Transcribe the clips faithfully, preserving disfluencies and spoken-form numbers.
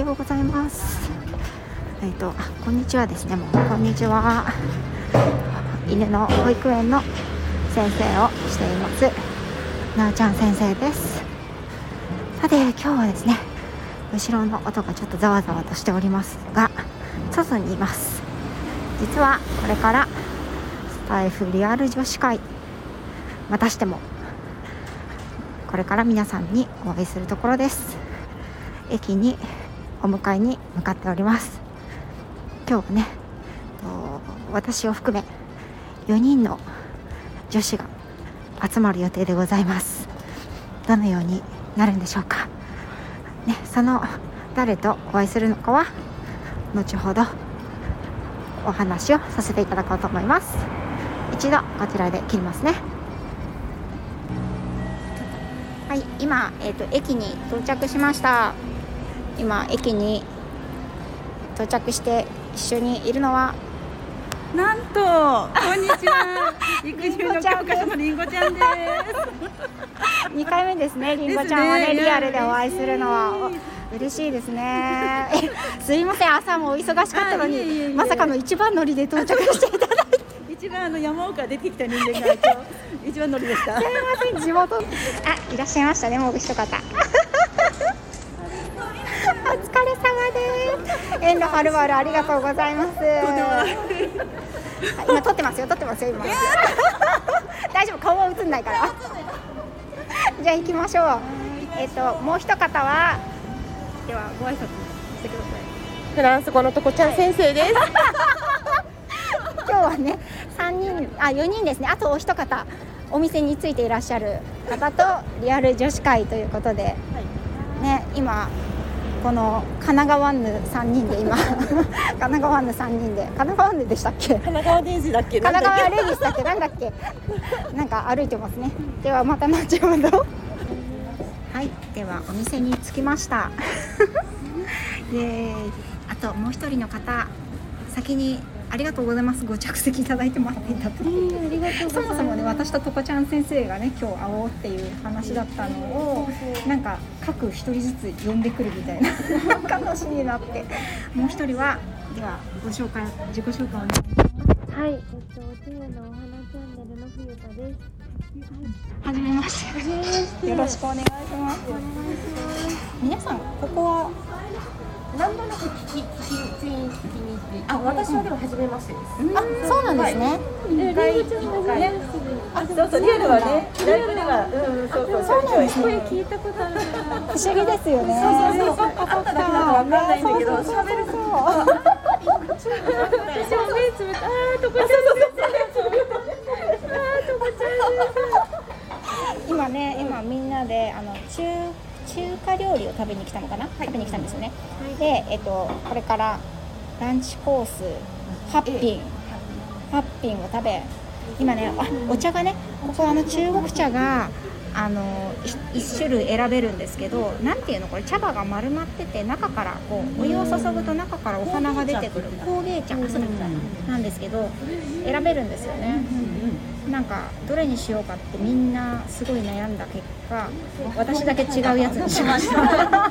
ようございます。えっと、あ、こんにちはですね。もうこんにちは。犬の保育園の先生をしていますなあちゃん先生です。さて、今日はですね、後ろの音がちょっとざわざわとしておりますが、外にいます。実はこれからスタイフリアル女子会、またしてもこれから皆さんにお会いするところです。駅にお迎えに向かっております。今日はね、私を含めよにんの女子が集まる予定でございます。どのようになるんでしょうか、ね、その誰とお会いするのかは後ほどお話をさせていただこうと思います。一度こちらで切りますね。はい、今、えーと、駅に到着しました。今駅に到着して一緒にいるのはなんと、こんにちは。育児の教科書のりんごちゃんです。にかいめですね、りんごちゃんは ね, ね、リアルでお会いするのは嬉しいですね。すいません、朝もお忙しかったのに、いえいえいえ、まさかの一番乗りで到着していただいて一番あの山岡出てきた人間が一番乗りでした。すいません、地元あ、いらっしゃいましたね、もう一方。お疲れ様です。遠路はるばるありがとうございます。今撮ってますよ、撮ってますよ今。大丈夫、顔は映んないから。じゃあ行きましょう。えーと、もう一方は、ではご挨拶してください。フランス語のとこちゃん先生です。今日はね、さんにん、あ、よにんですね。あとお一方、お店についていらっしゃる方とリアル女子会ということで、はい、ね、今この神奈川のさんにんで今神奈川のさんにんで神奈川ででしたっけ、神奈川レイジだっけ、神奈川レイジだっけ、なんだっけ、なんか歩いてますね。ではまた後ほど。はい、ではお店に着きました。で、あともう一人の方、先にありがとうございます、ご着席いただいて待っていたと。そもそもね、私ととこちゃん先生がね、今日会おうっていう話だったのを、なんか各一人ずつ呼んでくるみたいな話になって、もう一人はではご紹介、自己紹介をお願いします。はい、えっと、おちめのお花チャンネルの冬田です。はじめまして。よろしくお願いします。皆さん、ここは何度なく聞き、聞き、全員聞きに行って、あ、私はでも初めましてです。うん、あ、そうなんですね。いっかい、いっかい、ね、あ、そうそう、リアルはね、ライブでは、うん、そうそう、そうなんですね。声聞いたことある。不思議ですよね。そうそうそう、会っただけだから分かんないんだけど、喋るそう。私は目つぶって、あー、とこちゃんです。今ね、今みんなで、あの、中中華料理を食べに来たのかな、はい、食べに来たんですよね、はい。で、えっと、これからランチコースハッピン、ハッピンを食べ、今ね、あ、お茶がね、ここあの中国茶があのいち種類選べるんですけど、なんていうのこれ、茶葉が丸まってて、中からこうお湯を注ぐと中からお花が出てくる工芸茶、そうなんですけど、選べるんですよね。なんかどれにしようかってみんなすごい悩んだ結果、私だけ違うやつにしました。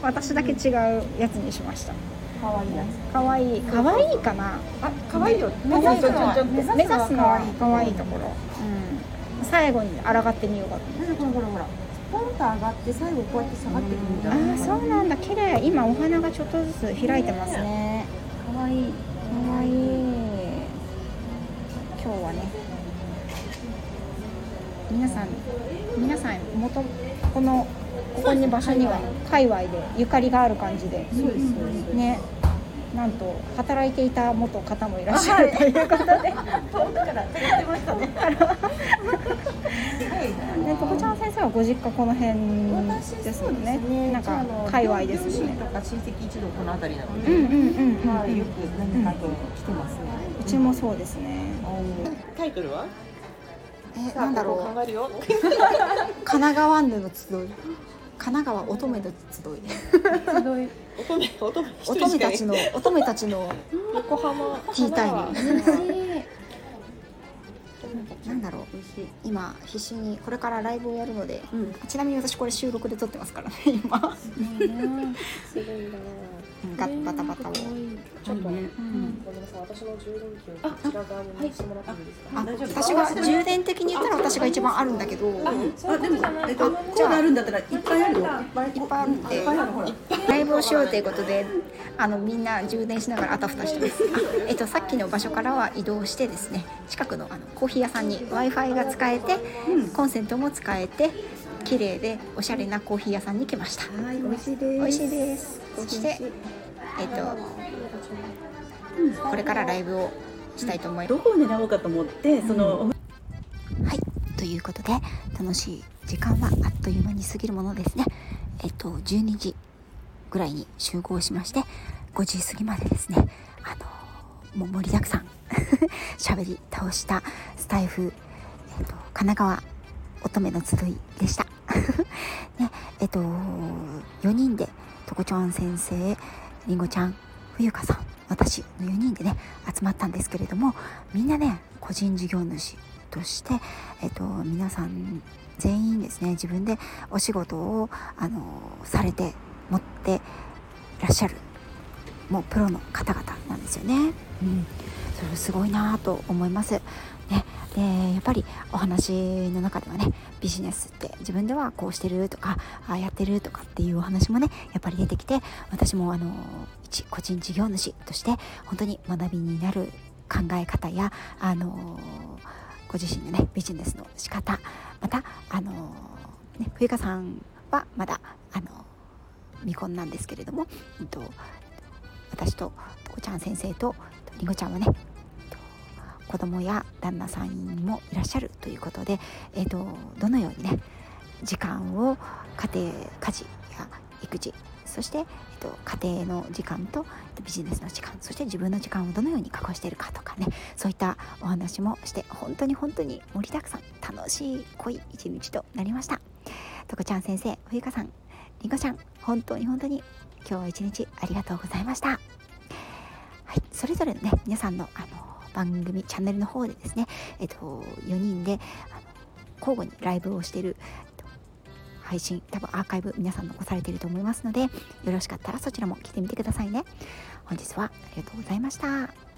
私だけ違うやつにしました。かわいいやつ、かわいい、かわいいかな、あ、かわいいよ、目指すのはかわいいところ、うん、最後に抗ってみようかと。ほらほらほら、ポンと上がって最後こうやって下がってくるんだ。あ、そうなんだ、綺麗。今お花がちょっとずつ開いてますね。かわいい、かわいい。今日はね、皆さん、皆さん元このここに場所には界隈でゆかりがある感じで、そうですね、ね、なんと働いていた元方もいらっしゃるということで、遠くから撮ってましたね。ね、とこちゃん先生はご実家この辺ですもんね。ね、なんか界隈ですよね。両親とか親戚一同この辺りなので、うんうんうん、まあ、よく何かと来てますね。うちもそうですね。タイトルは？え、なんだろう、考えるよ。神奈川の集い、神奈川乙女の集い、集い、乙女、乙女、乙女たちの、乙女たちの横浜ティータイム。なんだろう、今必死にこれからライブをやるので、うん、ちなみに私これ収録で撮ってますからね今すごいなバタバタを、えー、ちょっと、うんうん、ごめんなさい、私の充電器をこちら側に回してもらっていいですか。私が充電的に言ったら私が一番あるんだけど、ああでもえっとこれがあるんだったらいっぱいあるよ、いっぱいあるってライブをしようということであのみんな充電しながらあたふたしてますえっとさっきの場所からは移動してですね、近くのあのコーヒー屋さんに Wi-Fi が使えて、うん、コンセントも使えて綺麗でおしゃれなコーヒー屋さんに来ました。はい、美味しいです。美味しいです。そしてえっと、うん、これからライブをしたいと思います。どこを狙おうかと思ってその、うん、はいということで楽しい時間はあっという間に過ぎるものですね。えっとじゅうにじぐらいに集合しましてごじ過ぎまでですね、あのもう盛りだくさん喋り倒したスタイフ、えっと、神奈川乙女の集いでした、ねえっと、よにんでとこちゃん先生、りんごちゃん、ふゆかさん、私のよにんでね集まったんですけれども、みんなね個人事業主として、えっと、皆さん全員ですね自分でお仕事をあのされて持ってらっしゃるもうプロの方々なんですよね、うん、それすごいなと思います、ね、でやっぱりお話の中ではねビジネスって自分ではこうしてるとかあやってるとかっていうお話もねやっぱり出てきて、私もあの一個人事業主として本当に学びになる考え方やあのご自身のねビジネスの仕方、またあの、ね、冬香さんはまだあの未婚なんですけれども、えっと私ととこちゃん先生とりんごちゃんはね子供や旦那さんもいらっしゃるということで、えー、とどのようにね時間を家庭家事や育児、そして、えー、と家庭の時間とビジネスの時間、そして自分の時間をどのように確保しているかとかね、そういったお話もして本当に本当に盛りだくさん楽しい濃い一日となりました。とこちゃん先生、ふゆかさん、りんごちゃん、本当に本当に今日は一日ありがとうございました。はい、それぞれのね皆さんのあの番組チャンネルの方でですね、えっとよにんであの交互にライブをしている、えっと、配信多分アーカイブ皆さん残されていると思いますので、よろしかったらそちらも聞いてみてくださいね。本日はありがとうございました。